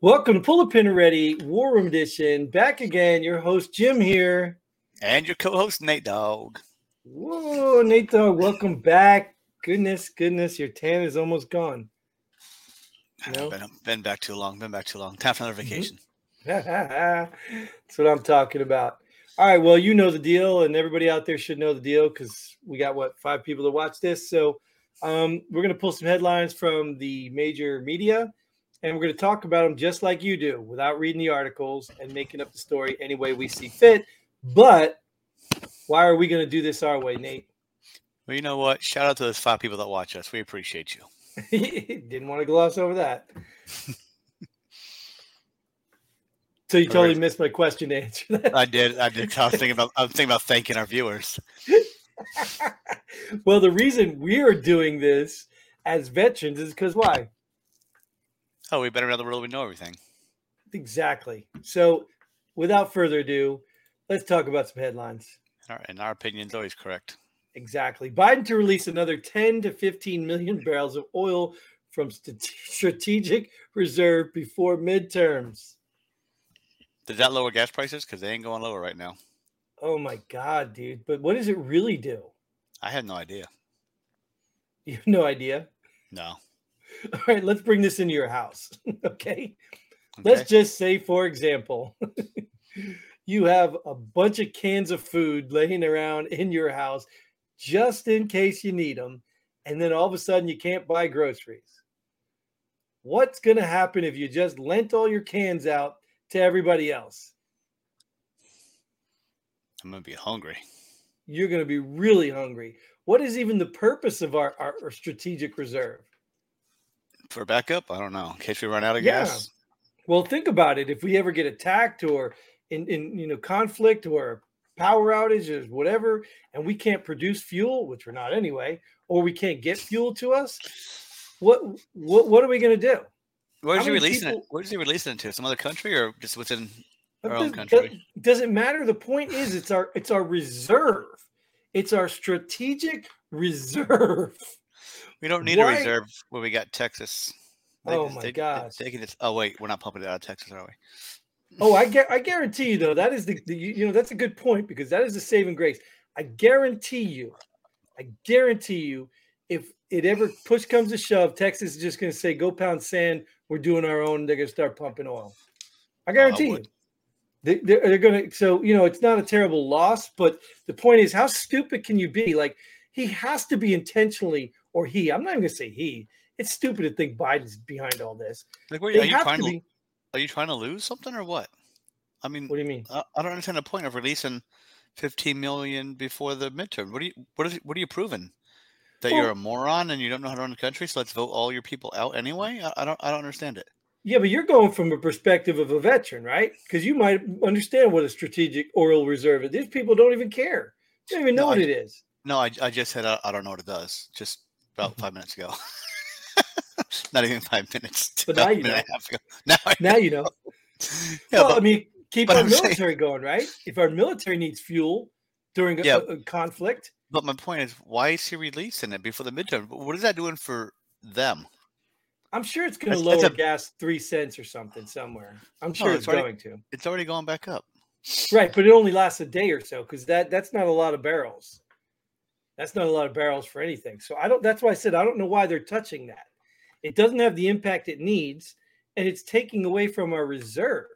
Welcome to Pull-A-Pin Ready, War Room Edition. Back again, your host Jim here. And your co-host Nate Dog. Whoa, Nate Dog, welcome back. Goodness, your tan is almost gone. No? Been back too long. Time for another vacation. That's what I'm talking about. All right, well, you know the deal, and everybody out there should know the deal because we got, what, 5 people that watch this? So we're going to pull some headlines from the major media. And we're going to talk about them just like you do, without reading the articles and making up the story any way we see fit. But why are we going to do this our way, Nate? Well, you know what? Shout out to those 5 people that watch us. We appreciate you. Didn't want to gloss over that. So you totally missed my question to answer that. I did. I was thinking about thanking our viewers. Well, the reason we are doing this as veterans is because why? Oh, we better know the world. We know everything. Exactly. So without further ado, let's talk about some headlines. And our opinion is always correct. Exactly. Biden to release another 10 to 15 million barrels of oil from strategic reserve before midterms. Does that lower gas prices? Because they ain't going lower right now. Oh, my God, dude. But what does it really do? I have no idea. You have no idea? No. All right, let's bring this into your house, okay? Let's just say, for example, you have a bunch of cans of food laying around in your house just in case you need them, and then all of a sudden you can't buy groceries. What's going to happen if you just lent all your cans out to everybody else? I'm going to be hungry. You're going to be really hungry. What is even the purpose of our strategic reserve? For backup? I don't know. In case we run out of gas. Well, think about it. If we ever get attacked or in conflict or power outages, whatever, and we can't produce fuel, which we're not anyway, or we can't get fuel to us, what are we going to do? Where is he releasing it to? Some other country or just within our own country? Doesn't matter. The point is it's our reserve. It's our strategic reserve. We don't need a reserve when we got Texas. Oh my gosh! We're not pumping it out of Texas, are we? Oh, I guarantee you though that is that's a good point because that is the saving grace. I guarantee you, if it ever push comes to shove, Texas is just going to say, "Go pound sand. We're doing our own." They're going to start pumping oil. I guarantee you. They're going to. So it's not a terrible loss, but the point is, how stupid can you be? Like he has to be intentionally. I'm not even going to say he. It's stupid to think Biden's behind all this. Like, are you trying to lose something or what? I mean, what do you mean? I don't understand the point of releasing 15 million before the midterm. What are you proving? That you're a moron and you don't know how to run the country, so let's vote all your people out anyway? I don't understand it. Yeah, but you're going from a perspective of a veteran, right? Because you might understand what a strategic oil reserve is. These people don't even care. They don't even know what it is. No, I just said I don't know what it does. Just about 5 minutes ago. Not even 5 minutes. But now you know. Now you know. Yeah, well, keep our military going, right? If our military needs fuel during a conflict. But my point is, why is he releasing it before the midterm? What is that doing for them? I'm sure it's going to lower gas 3 cents or something somewhere. I'm sure it's going to. It's already gone back up. Right, but it only lasts a day or so because that's not a lot of barrels. That's not a lot of barrels for anything. So that's why I said I don't know why they're touching that. It doesn't have the impact it needs, and it's taking away from our reserve.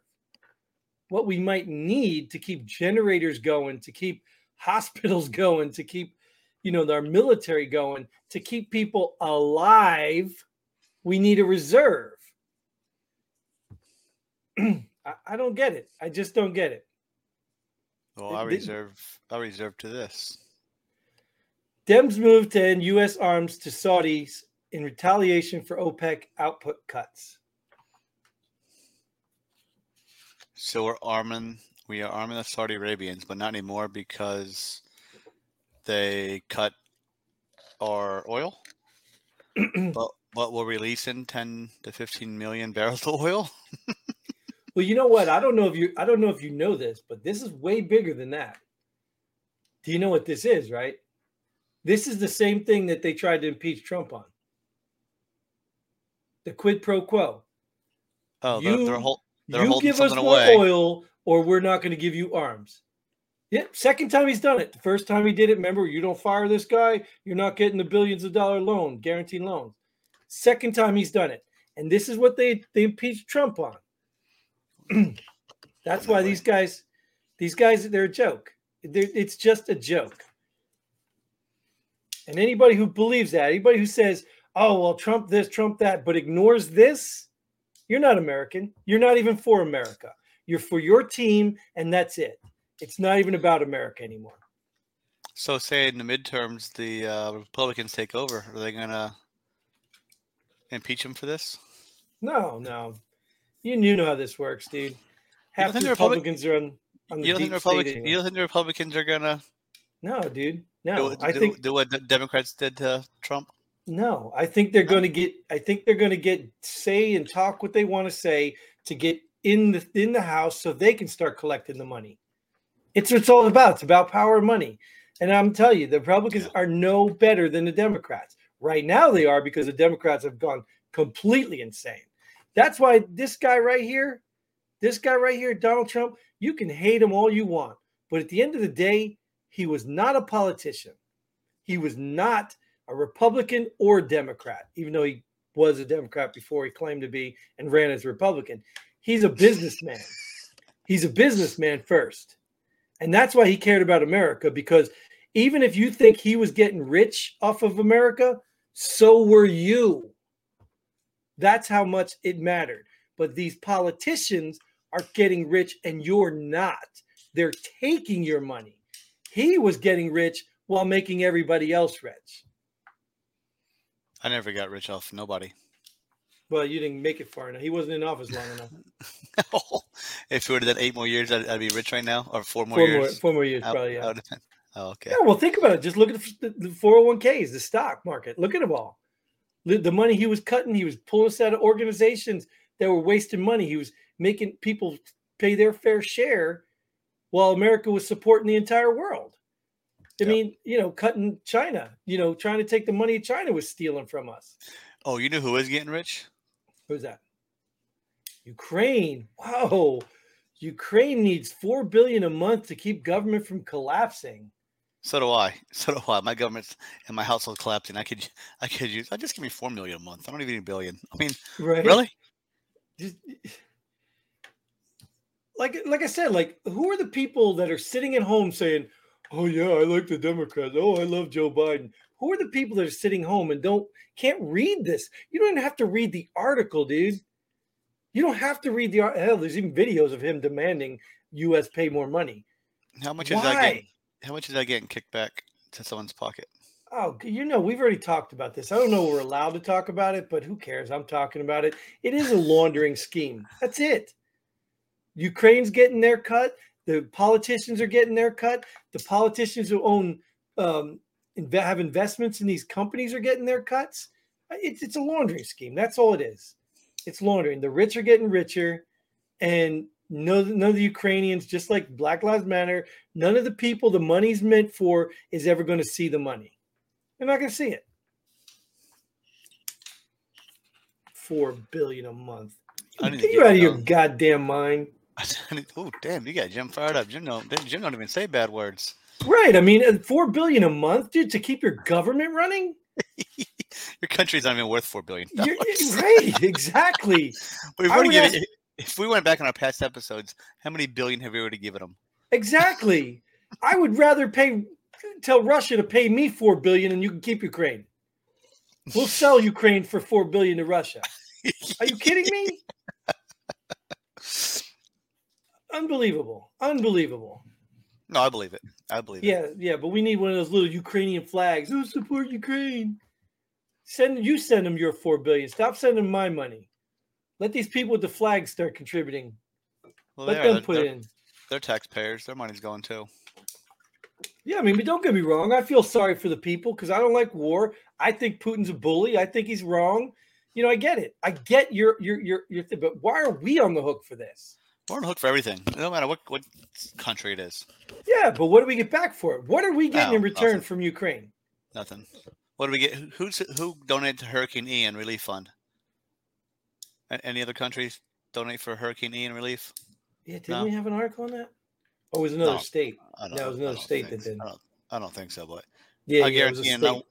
What we might need to keep generators going, to keep hospitals going, to keep, our military going, to keep people alive, we need a reserve. I don't get it. I just don't get it. Well, I reserve to this. Dems move to end U.S. arms to Saudis in retaliation for OPEC output cuts. So we are arming the Saudi Arabians, but not anymore because they cut our oil. but we're releasing 10 to 15 million barrels of oil. Well, you know what? I don't know if you know this, but this is way bigger than that. Do you know what this is, right? This is the same thing that they tried to impeach Trump on. The quid pro quo. Oh, they're holding give us more away. Oil, or we're not going to give you arms. Yeah, second time he's done it. The first time he did it, remember, you don't fire this guy, you're not getting the billions of dollar loan, guaranteed loan. Second time he's done it. And this is what they impeached Trump on. That's why these guys, they're a joke. It's just a joke. And anybody who believes that, anybody who says, oh, well, Trump this, Trump that, but ignores this, you're not American. You're not even for America. You're for your team, and that's it. It's not even about America anymore. So say in the midterms, the Republicans take over. Are they going to impeach him for this? No. You know how this works, dude. Half the Republicans are on the deep state anyway. You don't think the Republicans are going to? No, dude. No, I think what the Democrats did to Trump. No, I think they're going to get. I think they're going to get say and talk what they want to say to get in the House so they can start collecting the money. It's what it's all about. It's about power and money. And I'm telling you, the Republicans are no better than the Democrats right now. They are because the Democrats have gone completely insane. That's why this guy right here, Donald Trump. You can hate him all you want, but at the end of the day, he was not a politician. He was not a Republican or Democrat, even though he was a Democrat before he claimed to be and ran as a Republican. He's a businessman. He's a businessman first. And that's why he cared about America, because even if you think he was getting rich off of America, so were you. That's how much it mattered. But these politicians are getting rich and you're not. They're taking your money. He was getting rich while making everybody else rich. I never got rich off nobody. Well, you didn't make it far enough. He wasn't in office long enough. No. If we would have done 8 more years, I'd be rich right now, or 4 more years. Four more years, probably. Yeah. Oh, okay. Yeah. Well, think about it. Just look at the 401ks, the stock market. Look at them all. The money he was cutting, he was pulling us out of organizations that were wasting money. He was making people pay their fair share, while America was supporting the entire world. I mean, you know, cutting China, you know, trying to take the money China was stealing from us. Oh, you know who is getting rich? Who's that? Ukraine. Wow. Ukraine needs $4 billion a month to keep government from collapsing. So do I. My government's and my household collapsing. I just give me $4 million a month. I don't even need $1 billion. I mean, right? Really? Like I said, like, who are the people that are sitting at home saying, oh, yeah, I like the Democrats. Oh, I love Joe Biden. Who are the people that are sitting home and can't read this? You don't even have to read the article, dude. You don't have to read the article. Hell, there's even videos of him demanding U.S. pay more money. How much is that getting kicked back to someone's pocket? Oh, you know, we've already talked about this. I don't know if we're allowed to talk about it, but who cares? I'm talking about it. It is a laundering scheme. That's it. Ukraine's getting their cut. The politicians are getting their cut. The politicians who own, have investments in these companies are getting their cuts. It's a laundering scheme. That's all it is. It's laundering. The rich are getting richer. And none of the Ukrainians, just like Black Lives Matter, none of the people the money's meant for is ever going to see the money. They're not going to see it. $4 billion a month. You're out of your goddamn mind. Oh, damn, you got Jim fired up. Jim don't even say bad words. Right. I mean, $4 billion a month, dude, to keep your government running? Your country's not even worth $4 billion. Right, exactly. If we went back on our past episodes, how many billion have we already given them? Exactly. I would rather tell Russia to pay me $4 billion and you can keep Ukraine. We'll sell Ukraine for $4 billion to Russia. Are you kidding me? Unbelievable. No, I believe it. Yeah, but we need one of those little Ukrainian flags. Who support Ukraine? Send them your $4 billion. Stop sending my money. Let these people with the flags start contributing. Well, Let them put in. They're taxpayers. Their money's going too. Yeah, I mean, but don't get me wrong. I feel sorry for the people because I don't like war. I think Putin's a bully. I think he's wrong. You know, I get it. I get your thing, but why are we on the hook for this? We're on the hook for everything, no matter what country it is. Yeah, but what do we get back for it? What are we getting in return from Ukraine? Nothing. What do we get? Who donated to Hurricane Ian relief fund? Any other countries? donate for Hurricane Ian relief? Yeah, didn't we have an article on that? Oh, it was another state. No, it was another state that did. I don't think so, but yeah, I guarantee you not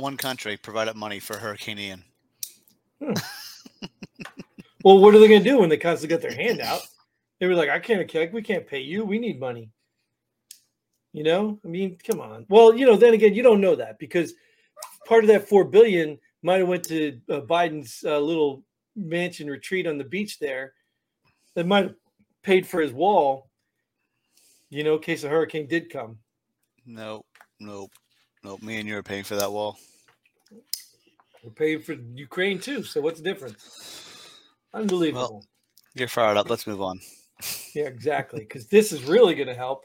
one country provided money for Hurricane Ian. Well, what are they going to do when they constantly got their hand out? They were like, we can't pay you. We need money. You know? I mean, come on. Well, you know, then again, you don't know that because part of that $4 billion might have went to Biden's little mansion retreat on the beach there. That might have paid for his wall, you know, in case a hurricane did come. Nope. Me and you are paying for that wall. We're paying for Ukraine too, so what's the difference? Unbelievable. Well, you're fired up. Let's move on. Yeah, exactly, because this is really going to help.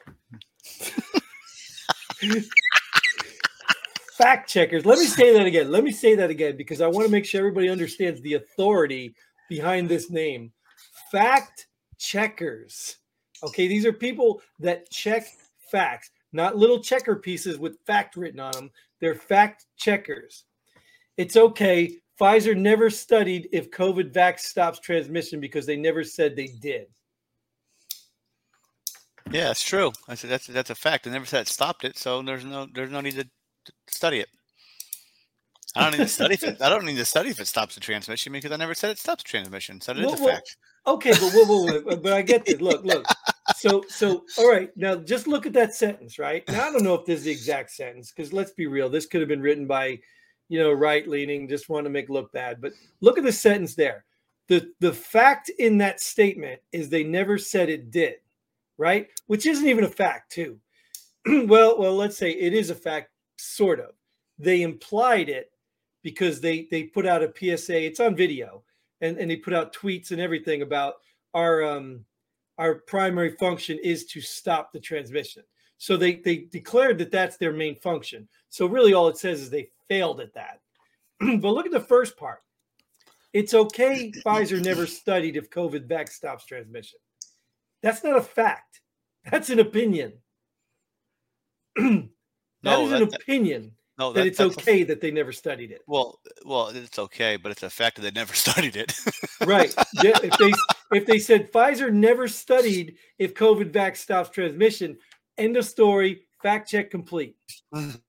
Fact checkers. Let me say that again, because I want to make sure everybody understands the authority behind this name. Fact checkers. Okay, these are people that check facts. Not little checker pieces with fact written on them. They're fact checkers. It's okay. Pfizer never studied if COVID vax stops transmission because they never said they did. Yeah, that's true. I said that's a fact. They never said it stopped it, so there's no need to study it. I don't need to study it. I don't need to study if it stops the transmission because I never said it stops transmission. So it's a fact. Okay, but but I get this. Look. So, all right. Now, just look at that sentence, right? Now, I don't know if this is the exact sentence because let's be real. This could have been written by, right-leaning, just want to make it look bad. But look at the sentence there. The fact in that statement is they never said it did, right? Which isn't even a fact, too. Well, let's say it is a fact, sort of. They implied it because they put out a PSA. It's on video, and they put out tweets and everything about our primary function is to stop the transmission. So they declared that that's their main function. So really all it says is they failed at that. But look at the first part. It's okay. Pfizer never studied if COVID vax stops transmission. That's not a fact. That's an opinion. Opinion. No, that it's okay that they never studied it. Well, it's okay, but it's a fact that they never studied it. Right. Yeah, if they said Pfizer never studied if COVID vax stops transmission, end of story, fact check complete. And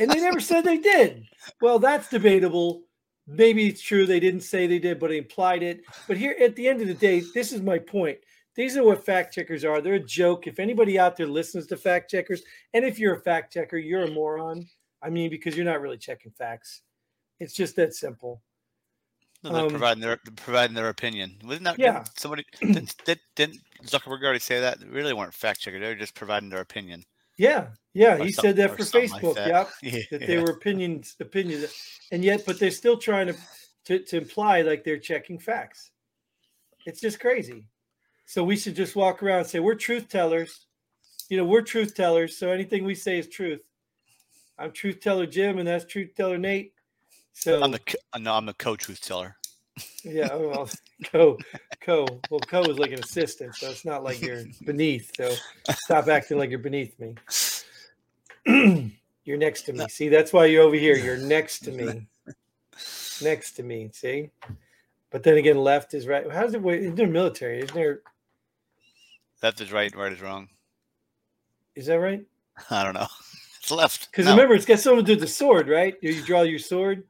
they never said they did. Well, that's debatable. Maybe it's true they didn't say they did, but they implied it. But here, at the end of the day, this is my point. These are what fact checkers are. They're a joke. If anybody out there listens to fact checkers, and if you're a fact checker, you're a moron. I mean, because you're not really checking facts. It's just that simple. No, they're providing their opinion. Didn't Zuckerberg already say that? They really weren't fact checkers. They were just providing their opinion. Yeah. He said that for Facebook. Like that. Yep. Yeah, that they were opinions, and yet, but they're still trying to imply like they're checking facts. It's just crazy. So we should just walk around and say, we're truth tellers. We're truth tellers. So anything we say is truth. I'm truth teller Jim, and that's truth teller Nate. So I'm a co-truth teller. Yeah. Well, co is like an assistant. So it's not like you're beneath. So stop acting like you're beneath me. You're next to me. See, that's why you're over here. You're next to me. See, but then again, left is right. How's it? Wait, isn't there military? Isn't there? Left is right, right is wrong. Is that right? I don't know. It's left. Because remember, it's got something to do with the sword, right? You draw your sword.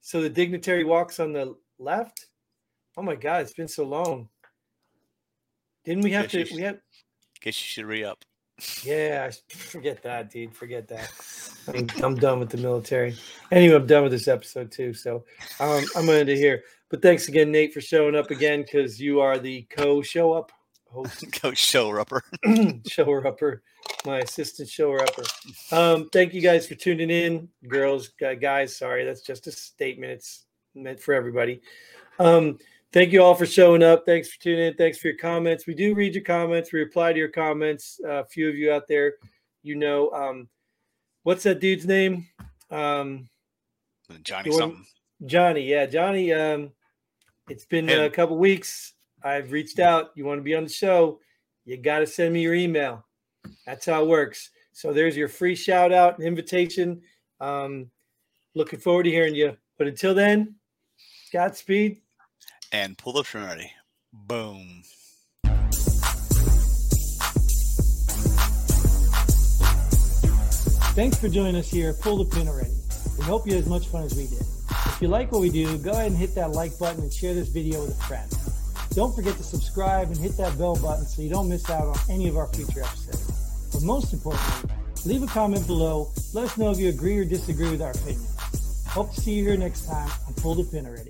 So the dignitary walks on the left. Oh my God, it's been so long. Didn't we have to? Guess you should re up. Yeah, forget that, dude. Forget that. I'm done with the military. Anyway, I'm done with this episode too. So I'm going to end it here. But thanks again, Nate, for showing up again because you are the co-show-up host. Co-show-upper. Show-upper. My assistant show-upper. Thank you guys for tuning in. Girls, guys, sorry. That's just a statement. It's meant for everybody. Thank you all for showing up. Thanks for tuning in. Thanks for your comments. We do read your comments. We reply to your comments. A few of you out there, what's that dude's name? Johnny something. Johnny. Yeah, Johnny. It's been a couple weeks. I've reached out. You want to be on the show? You got to send me your email. That's how it works. So there's your free shout out and invitation. Looking forward to hearing you. But until then, Godspeed. and Pull-A-Pin Ready. Boom. Thanks for joining us here at Pull-A-Pin Ready. We hope you had as much fun as we did. If you like what we do, go ahead and hit that like button and share this video with a friend. Don't forget to subscribe and hit that bell button so you don't miss out on any of our future episodes. But most importantly, leave a comment below. Let us know if you agree or disagree with our opinion. Hope to see you here next time on Pull-A-Pin Ready.